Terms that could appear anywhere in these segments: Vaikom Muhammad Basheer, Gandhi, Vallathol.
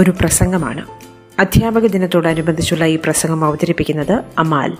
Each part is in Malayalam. ഒരു പ്രസംഗമാണ്. അധ്യാപക ദിനത്തോടനുബന്ധിച്ചുള്ള ഈ പ്രസംഗം അവതരിപ്പിക്കുന്നത് അമാൽ.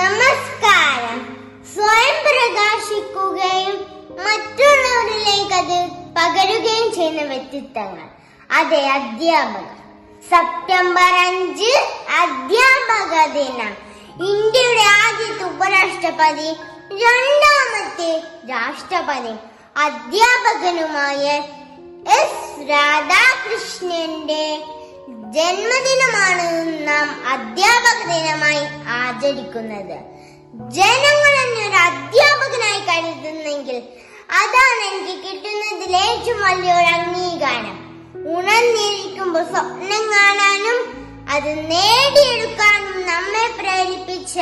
നമസ്കാരം. സ്വയം പ്രകാശിക്കുകയും മറ്റുള്ളവരിലേക്ക് അത് പകരുകയും ചെയ്യുന്ന വ്യക്തിത്വങ്ങൾ, അതെ, അധ്യാപകർ. സെപ്റ്റംബർ 5 അധ്യാപക ദിനം. ഇന്ത്യയുടെ ആദ്യത്തെ ഉപരാഷ്ട്രപതി, രണ്ടാമത്തെ രാഷ്ട്രപതി അധ്യാപകനുമായ എസ് രാധാകൃഷ്ണന്റെ ജന്മദിനമാണ് നാം അധ്യാപക ദിനമായി ആചരിക്കുന്നത്. ജനങ്ങൾ എന്നൊരു അധ്യാപകനായി കരുതുന്നെങ്കിൽ അതാണ് എനിക്ക് കിട്ടുന്നതിൽ ഏറ്റവും വലിയൊരു അംഗീകാരം. ഉണർന്നിരിക്കുമ്പോൾ സ്വപ്നം കാണാനും അത് നേടിയെടുക്കാനും നമ്മെ പ്രേരിപ്പിച്ച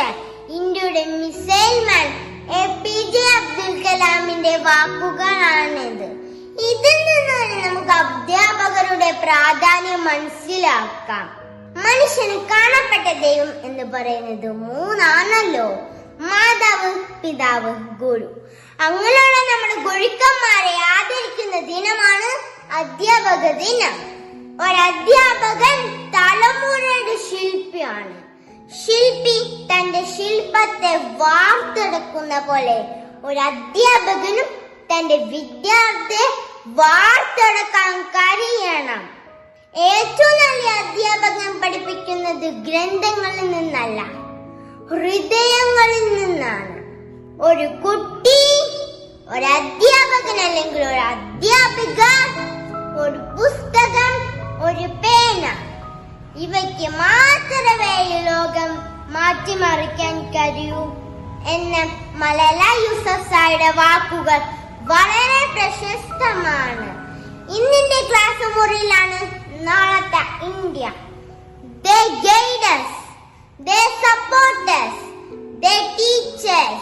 ഇന്ത്യയുടെ മിസൈൽ മാൻ APJ അബ്ദുൽ കലാമിന്റെ വാക്കുകളാണിത്. ഇതിൽ നിന്നാണ് നമുക്ക് അധ്യാപകരുടെ പ്രാധാന്യം മനസ്സിലാക്കാം. മനുഷ്യന് കാണപ്പെട്ട ദൈവം എന്ന് പറയുന്നത് 3 മാതാവ്, പിതാവ്, ഗുരു. അങ്ങനെയുള്ള നമ്മുടെ ഗുരുക്കന്മാരെ ആദരിക്കുന്ന ദിനമാണ് അധ്യാപക ദിനം. ഒരധ്യാപകൻ തലമുറയുടെ ശില്പിയാണ്. ശില്പി തന്റെ ശില്പത്തെ വാർത്തെടുക്കുന്ന പോലെ ഒരു അധ്യാപകനും തന്റെ വിദ്യാർത്ഥിയെ വാർത്തെടുക്കാൻ കഴിയണം. ഏറ്റവും നല്ല അധ്യാപകൻ പഠിപ്പിക്കുന്നത് ഗ്രന്ഥങ്ങളിൽ നിന്നല്ല, ഹൃദയങ്ങളിൽ നിന്നാണ്. ഒരു കുട്ടി ഒരധ്യാപകൻ അല്ലെങ്കിൽ ഒരു അധ്യാപിക ഒരു പുസ്തകം, ഒരു പേന, ഇവയ്ക്ക് മാത്രമേ ലോകം മാറ്റിമറിക്കാൻ കഴിയൂ എന്ന മലാല യൂസഫ്സായിയുടെ വാക്കുകൾ വളരെ പ്രശസ്തമാണ്. ഇന്നിന്റെ ക്ലാസ് മുറിയിലാണ് നാളത്തെ India. They guide us, they support us, they teach us.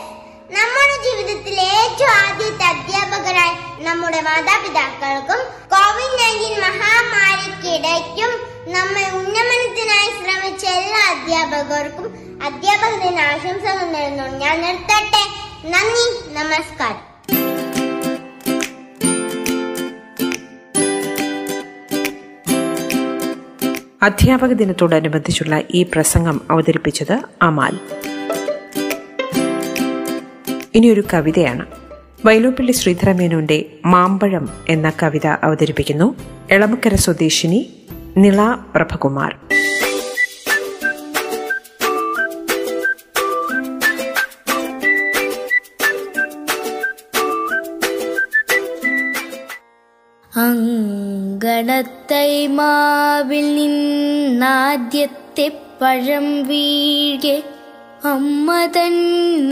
നമ്മുടെ ജീവിതത്തിലെ ഏറ്റവും ആദ്യത്തെ അധ്യാപകരായി നമ്മുടെ മാതാപിതാക്കൾക്കും COVID-19 മഹാമാരിക്കിടയ്ക്കും നമ്മെ ഉന്നമനത്തിനായി ശ്രമിച്ച എല്ലാ അധ്യാപകർക്കും അധ്യാപകരുടെ ആശംസകൾ നേരുന്നു. ഞാൻ നിർത്തട്ടെ. നന്ദി, നമസ്കാരം. അധ്യാപക ദിനത്തോടനുബന്ധിച്ചുള്ള ഈ പ്രസംഗം അവതരിപ്പിച്ചത് അമാൽ. ഇനിയൊരു കവിതയാണ്. വൈലോപ്പിള്ളി ശ്രീധരമേനോന്റെ മാമ്പഴം എന്ന കവിത അവതരിപ്പിക്കുന്നു എളമക്കര സ്വദേശിനി നിള പ്രഭകുമാർ. അങ്കണത്തൈ മാവിൽ നിന്നാദ്യത്തെ പഴം വീഴെ അമ്മതൻ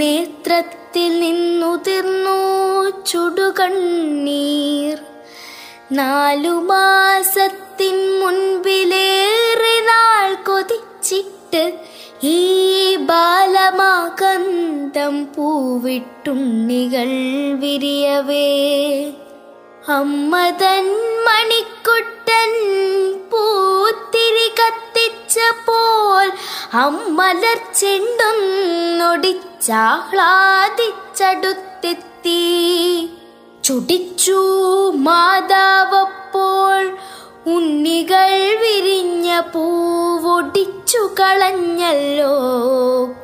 നേത്രത്തിൽ നിന്നുതിർന്നു ചുടുകണ്ണീർ. 4 മാസത്തിൻ മുൻപിലേറെ നാൾ കൊതിച്ചിട്ട് ഈ ബാലമാകന്തം പൂവിട്ടുണ്ണികൾ വിരിയവേ അമ്മതൻ മണിക്കുട്ടൻ പൂത്തിരി കത്തിച്ച പോൽ അമ്മലർ ചെണ്ടൊന്നൊടിച്ച് ചാഹ്ലാദിച്ചടുത്തെത്തി ചുടിച്ചു മാതാവപ്പോൾ ഉണ്ണികൾ വിരിഞ്ഞ പൂവൊടിച്ചു കളഞ്ഞല്ലോ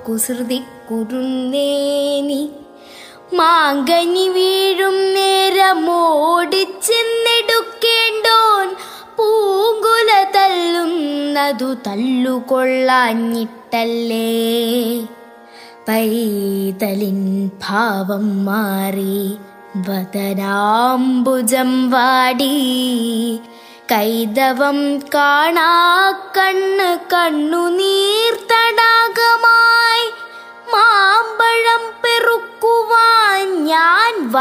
കുസൃതി കുരുന്നേനി. മാങ്കനി വീഴും നേരമോടിച്ചെന്നെടുക്കേണ്ടോൻ പൂങ്കുല തല്ലുന്നതു തല്ലുകൊള്ളാഞ്ഞിട്ടല്ലേ. പൈതലിൻ ഭാവം മാറി വദനാംബുജം വാടി കൈതവം കാണാ കണ്ണു കണ്ണുനീർ തടാകമായി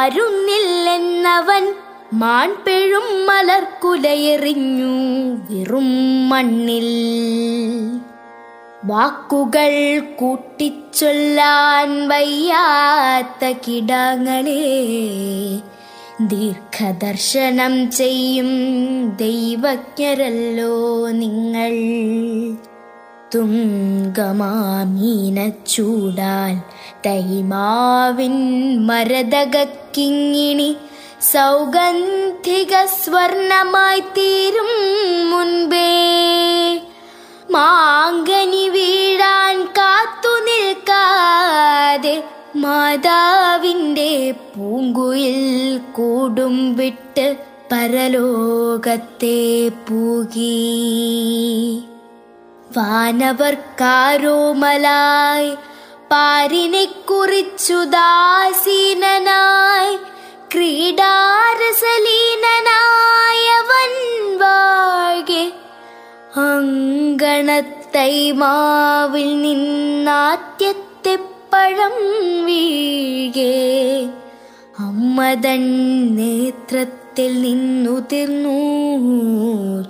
വരുന്നില്ലെന്നവൻ മാൺപെഴും മലർക്കുലയെറിഞ്ഞു വെറും മണ്ണിൽ. വാക്കുകൾ കൂട്ടിച്ചൊല്ലാൻ വയ്യാത്ത കിടാങ്ങളെ ദീർഘദർശനം ചെയ്യും ദൈവജ്ഞരല്ലോ നിങ്ങൾ. തുംഗമാമീനച്ചൂടാൽ തൈമാവിൻ മരതകിങ്ങിണി സൗഗന്ധിക സ്വർണമായി തീരും മുൻപേ മാങ്കനി വീഴാൻ കാത്തു നിൽക്കാതെ മാതാവിൻ്റെ പൂങ്കുയിൽ കൂടും വിട്ട് പരലോകത്തെ പൂകി. വാനവർക്കാരോമലായി പാരിനെ കുറിച്ചു ദാസീനനായി ക്രീഡാരസലീനനായവൻ വാഴെ അങ്കണത്തൈമാവിൽ നിന്നാദ്യത്തെ പഴം വീഴെ അമ്മതൻ നേത്രത്തിൽ നിന്നുതിർന്നു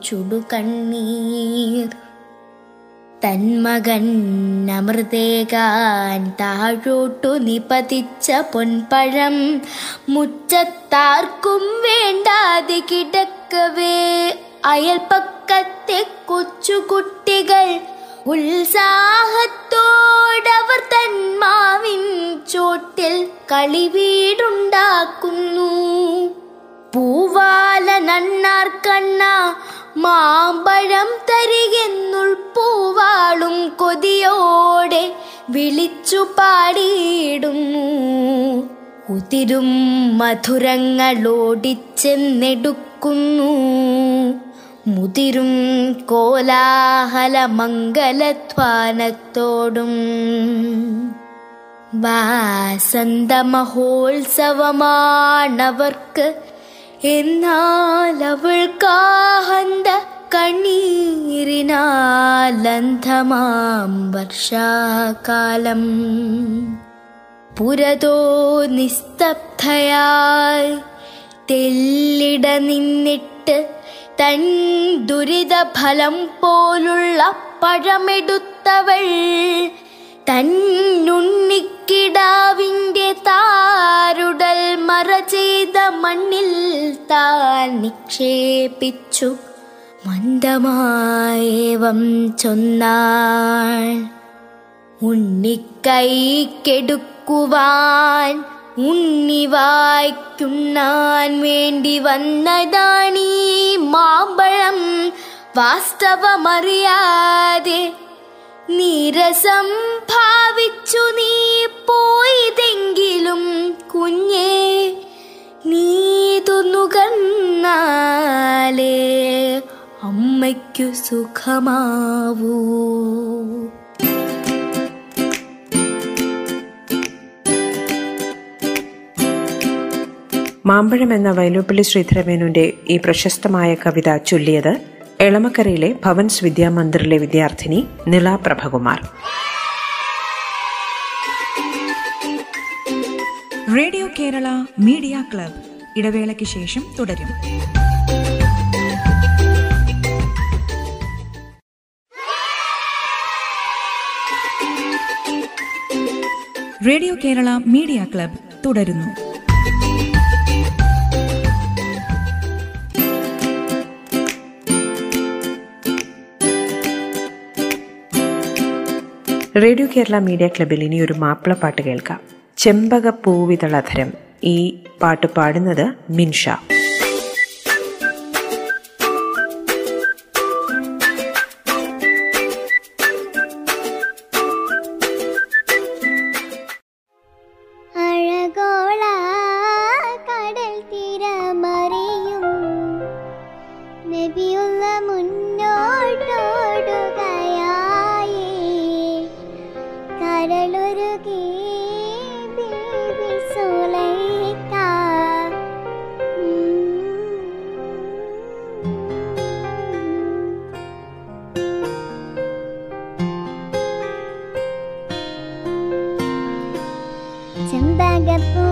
ചുടുകണ്ണീർ. തന്മകൻ അമൃതേകാൻ താഴോട്ടു നിപതിച്ച പൊൻപഴം മുറ്റത്താർക്കും വേണ്ടാതെ കിടക്കവേ അയൽപ്പക്കത്തെ കൊച്ചുകുട്ടികൾ ഉത്സാഹത്തോടവർ തന്മാവിൻ ചോട്ടിൽ കളിവീടുണ്ടാക്കുന്നു. പൂവാല നണ്ണാർ കണ്ണ മാമ്പഴം തരികെന്നുൾ പൂവാളും കൊതിയോടെ വിളിച്ചു പാടിയിടുന്നു. ഉതിരും മധുരങ്ങളോടിച്ചെന്നെടുക്കുന്നു മുതിരും കോലാഹല മംഗലധ്വാനത്തോടും. വസന്ത മഹോത്സവമാണവർക്ക്, എന്നാൽ അവൾക്കാഹന്ത കണ്ണീരിനാലന്ധമാം വർഷാകാലം. പുരതോ നിസ്തബ്ധയായി തെല്ലിട നിന്നിട്ട് തൻ ദുരിതഫലം പോലുള്ള പഴമെടുത്തവൾ തന്നുണ്ണിക്കിടാവിൻ്റെ താരുടൽ മറ ചെയ്ത മണ്ണിൽ താൻ നിക്ഷേപിച്ചു മന്ദമായേവം ചൊന്നാൾ. ഉണ്ണിക്കൈക്കെടുക്കുവാൻ ഉണ്ണി വായ്ക്കുണ്ണാൻ വേണ്ടി വന്നതാണീ മാമ്പഴം. വാസ്തവമറിയാതെ നീരസം ഭാവിച്ചു നീ പോയതെങ്കിലും കുഞ്ഞേ, നീതുന്നുകന്നാലേ അമ്മയ്ക്കു സുഖമാവൂ. മാമ്പഴം എന്ന വയലോപ്പള്ളി ശ്രീധരമേനോന്റെ ഈ പ്രശസ്തമായ കവിത ചൊല്ലിയത് എളമക്കരയിലെ ഭവൻസ് വിദ്യാമന്ദിറിലെ വിദ്യാർത്ഥിനി Nila Prabhakumar. Radio Kerala media club ഇടവേളയ്ക്ക് ശേഷം തുടരും. റേഡിയോ കേരള മീഡിയ ക്ലബ് തുടരുന്നു. റേഡിയോ കേരള മീഡിയ ക്ലബിൽ ഇനി ഒരു മാപ്പിളപ്പാട്ട് കേൾക്കാം. ചെമ്പക പൂവിതളധരം. ഈ പാട്ട് പാടുന്നത് മിൻഷ. ചെമ്പകപ്പൂ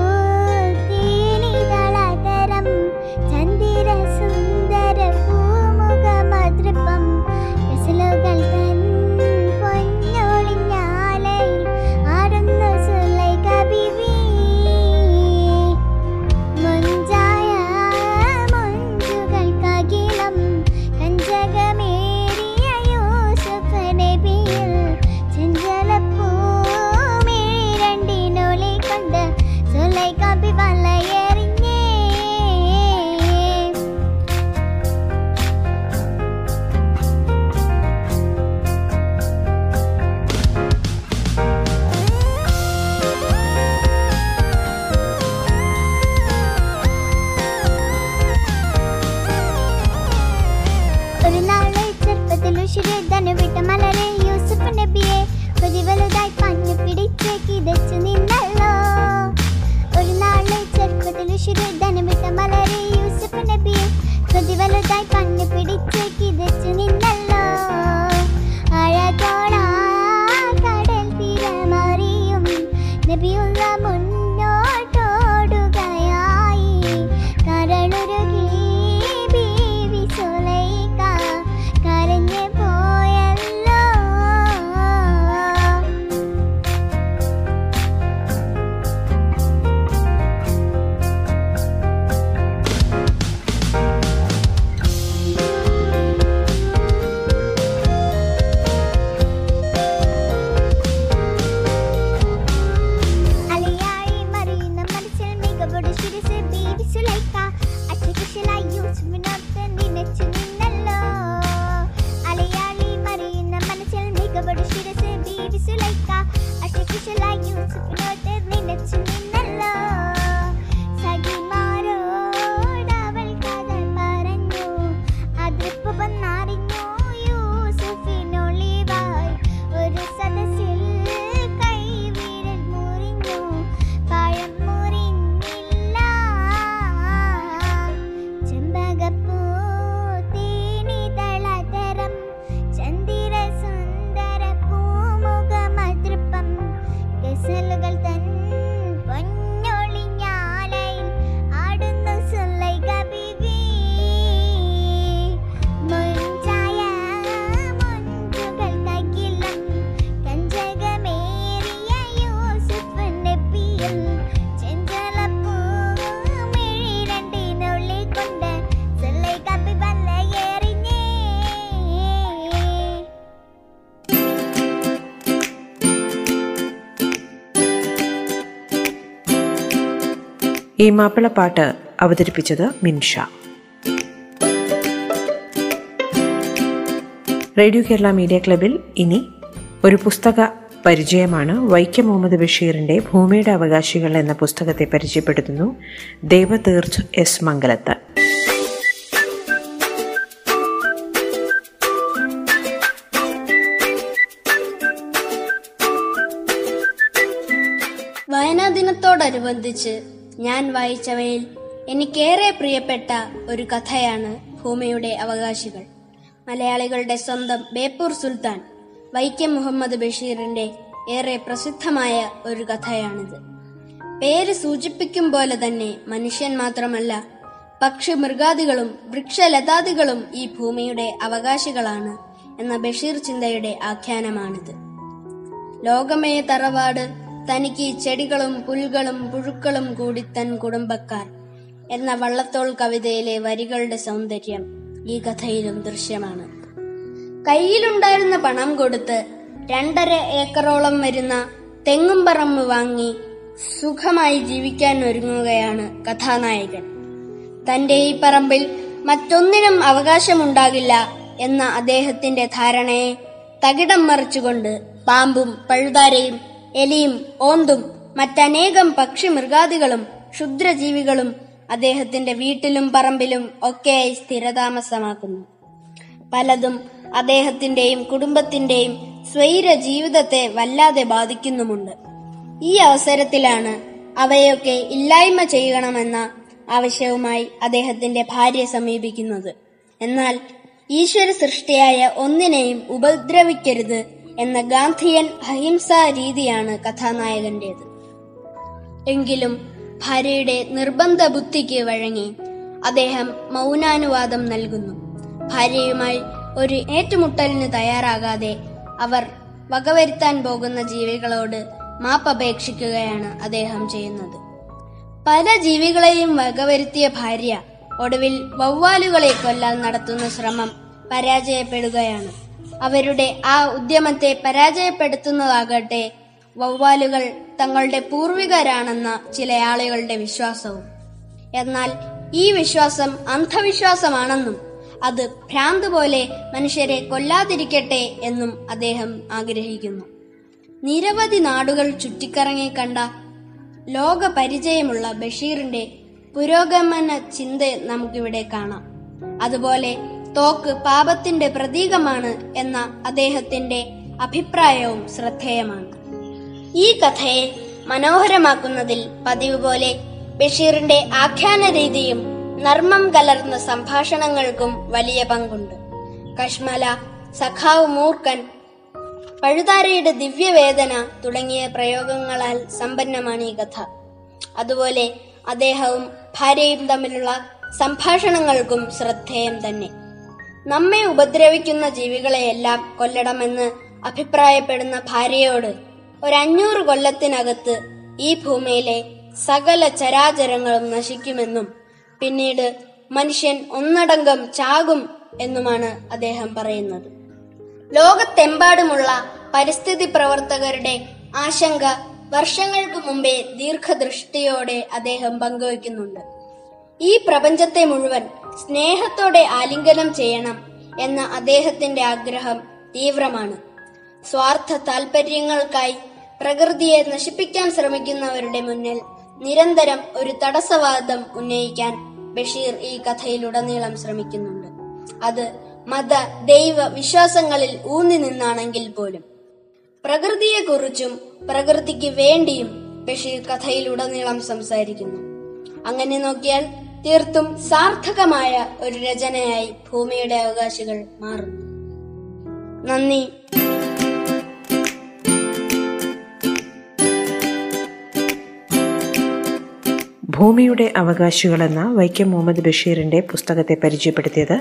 ഈ മാപ്പിളപ്പാട്ട് അവതരിപ്പിച്ചത് മിൻഷ. റേഡിയോ കേരള മീഡിയ ക്ലബിൽ ഇനി ഒരു പുസ്തക പരിചയമാണ്. വൈക്കം മുഹമ്മദ് ബഷീറിൻ്റെ ഭൂമിയുടെ അവകാശികൾ എന്ന പുസ്തകത്തെ പരിചയപ്പെടുത്തുന്നു ദേവതീർഥ് എസ് മംഗലത്ത്. വായനാ ദിനത്തോടനുബന്ധിച്ച് ഞാൻ വായിച്ചവയിൽ എനിക്കേറെ പ്രിയപ്പെട്ട ഒരു കഥയാണ് ഭൂമിയുടെ അവകാശികൾ. മലയാളികളുടെ സ്വന്തം ബേപ്പൂർ സുൽത്താൻ വൈക്കം മുഹമ്മദ് ബഷീറിന്റെ ഏറെ പ്രസിദ്ധമായ ഒരു കഥയാണിത്. പേര് സൂചിപ്പിക്കും പോലെ തന്നെ മനുഷ്യൻ മാത്രമല്ല, പക്ഷി മൃഗാദികളും വൃക്ഷലതാദികളും ഈ ഭൂമിയുടെ അവകാശികളാണ് എന്ന ബഷീർ ചിന്തയുടെ ആഖ്യാനമാണിത്. ലോകമേ തറവാട് തനിക്ക് ചെടികളും പുൽകളും പുഴുക്കളും കൂടി തൻ കുടുംബക്കാർ എന്ന വള്ളത്തോൾ കവിതയിലെ വരികളുടെ സൗന്ദര്യം ഈ കഥയിലും ദൃശ്യമാണ്. കയ്യിലുണ്ടായിരുന്ന പണം കൊടുത്ത് 2.5 ഏക്കറോളം വരുന്ന തെങ്ങും പറമ്പ് വാങ്ങി സുഖമായി ജീവിക്കാൻ ഒരുങ്ങുകയാണ് കഥാനായകൻ. തന്റെ ഈ പറമ്പിൽ മറ്റൊന്നിനും അവകാശമുണ്ടാകില്ല എന്ന അദ്ദേഹത്തിന്റെ ധാരണയെ തകിടം മറിച്ചുകൊണ്ട് പാമ്പും പഴുതാരയും എലിയും ഓന്തും മറ്റനേകം പക്ഷി മൃഗാദികളും ക്ഷുദ്രജീവികളും അദ്ദേഹത്തിന്റെ വീട്ടിലും പറമ്പിലും ഒക്കെയായി സ്ഥിരതാമസമാക്കുന്നു. പലതും അദ്ദേഹത്തിന്റെയും കുടുംബത്തിന്റെയും സ്വൈര ജീവിതത്തെ വല്ലാതെ ബാധിക്കുന്നുമുണ്ട്. ഈ അവസരത്തിലാണ് അവയൊക്കെ ഇല്ലായ്മ ചെയ്യണമെന്ന ആവശ്യവുമായി അദ്ദേഹത്തിന്റെ ഭാര്യ സമീപിക്കുന്നത്. എന്നാൽ ഈശ്വര സൃഷ്ടിയായ ഒന്നിനെയും ഉപദ്രവിക്കരുത് എന്ന ഗാന്ധിയൻ അഹിംസാ രീതിയാണ് കഥാനായകന്റേത്. എങ്കിലും ഭാര്യയുടെ നിർബന്ധ ബുദ്ധിക്ക് വഴങ്ങി അദ്ദേഹം മൗനാനുവാദം നൽകുന്നു. ഭാര്യയുമായി ഒരു ഏറ്റുമുട്ടലിന് തയ്യാറാകാതെ അവർ വകവരുത്താൻ പോകുന്ന ജീവികളോട് മാപ്പപേക്ഷിക്കുകയാണ് അദ്ദേഹം ചെയ്യുന്നത്. പല ജീവികളെയും വകവരുത്തിയ ഭാര്യ ഒടുവിൽ വവ്വാലുകളെ കൊല്ലാൻ നടത്തുന്ന ശ്രമം പരാജയപ്പെടുകയാണ്. അവരുടെ ആ ഉദ്യമത്തെ പരാജയപ്പെടുത്തുന്നതാകട്ടെ വവ്വാലുകൾ തങ്ങളുടെ പൂർവികരാണെന്ന ചില ആളുകളുടെ വിശ്വാസവും. എന്നാൽ ഈ വിശ്വാസം അന്ധവിശ്വാസമാണെന്നും അത് ഭ്രാന്ത് പോലെ മനുഷ്യരെ കൊല്ലാതിരിക്കട്ടെ എന്നും അദ്ദേഹം ആഗ്രഹിക്കുന്നു. നിരവധി നാടുകൾ ചുറ്റിക്കറങ്ങി കണ്ട ലോക പരിചയമുള്ള ബഷീറിന്റെ പുരോഗമന ചിന്ത നമുക്കിവിടെ കാണാം. അതുപോലെ തോക്ക് പാപത്തിന്റെ പ്രതീകമാണ് എന്ന അദ്ദേഹത്തിന്റെ അഭിപ്രായവും ശ്രദ്ധേയമാണ്. ഈ കഥയെ മനോഹരമാക്കുന്നതിൽ പതിവ് പോലെ ബഷീറിന്റെ ആഖ്യാന രീതിയും നർമ്മം കലർന്ന സംഭാഷണങ്ങൾക്കും വലിയ പങ്കുണ്ട്. കശ്മല, സഖാവ് മൂർഖൻ, പഴുതാരയുടെ ദിവ്യവേദന തുടങ്ങിയ പ്രയോഗങ്ങളാൽ സമ്പന്നമാണ് ഈ കഥ. അതുപോലെ അദ്ദേഹവും ഭാര്യയും തമ്മിലുള്ള സംഭാഷണങ്ങൾക്കും ശ്രദ്ധേയം തന്നെ. നമ്മെ ഉപദ്രവിക്കുന്ന ജീവികളെയെല്ലാം കൊല്ലണമെന്ന് അഭിപ്രായപ്പെടുന്ന ഭാര്യയോട് 500 കൊല്ലത്തിനകത്ത് ഈ ഭൂമിയിലെ സകല ചരാചരങ്ങളും നശിക്കുമെന്നും പിന്നീട് മനുഷ്യൻ ഒന്നടങ്കം ചാകും എന്നുമാണ് അദ്ദേഹം പറയുന്നത്. ലോകത്തെമ്പാടുമുള്ള പരിസ്ഥിതി പ്രവർത്തകരുടെ ആശങ്ക വർഷങ്ങൾക്ക് മുമ്പേ ദീർഘദൃഷ്ടിയോടെ അദ്ദേഹം പങ്കുവയ്ക്കുന്നുണ്ട്. ഈ പ്രപഞ്ചത്തെ മുഴുവൻ സ്നേഹത്തോടെ ആലിംഗനം ചെയ്യണം എന്ന അദ്ദേഹത്തിന്റെ ആഗ്രഹം തീവ്രമാണ്. സ്വാർത്ഥ താൽപര്യങ്ങൾക്കായി പ്രകൃതിയെ നശിപ്പിക്കാൻ ശ്രമിക്കുന്നവരുടെ മുന്നിൽ നിരന്തരം ഒരു തടസ്സവാദം ഉന്നയിക്കാൻ ബഷീർ ഈ കഥയിലുടനീളം ശ്രമിക്കുന്നുണ്ട്. അത് മത ദൈവ വിശ്വാസങ്ങളിൽ ഊന്നി നിന്നാണെങ്കിൽ പോലും പ്രകൃതിയെക്കുറിച്ചും പ്രകൃതിക്ക് വേണ്ടിയും ബഷീർ കഥയിലുടനീളം സംസാരിക്കുന്നു. അങ്ങനെ നോക്കിയാൽ തീർത്തും സാർത്ഥകമായ ഒരു രചനയായി ഭൂമിയുടെ അവകാശികൾ മാറുന്നു. നന്ദി. ഭൂമിയുടെ അവകാശികൾ എന്ന വൈക്കം മുഹമ്മദ് ബഷീറിന്റെ പുസ്തകത്തെ പരിചയപ്പെടുത്തിയത്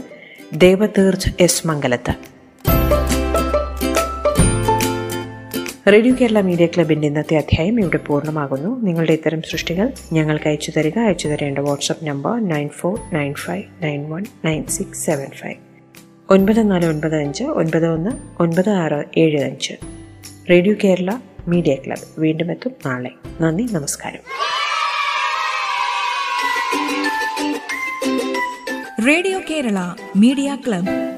Devatheerth S Mangalath. Radio Kerala media ക്ലബിന്റെ ഇന്നത്തെ അധ്യായം ഇവിടെ പൂർണ്ണമാകുന്നു. നിങ്ങളുടെ ഇത്തരം സൃഷ്ടികൾ ഞങ്ങൾക്ക് അയച്ചു തരേണ്ട WhatsApp number 9495919675 9495919675. Radio Kerala media club വീണ്ടും എത്തും നാളെ. നന്ദി, നമസ്കാരം. Radio Kerala media club.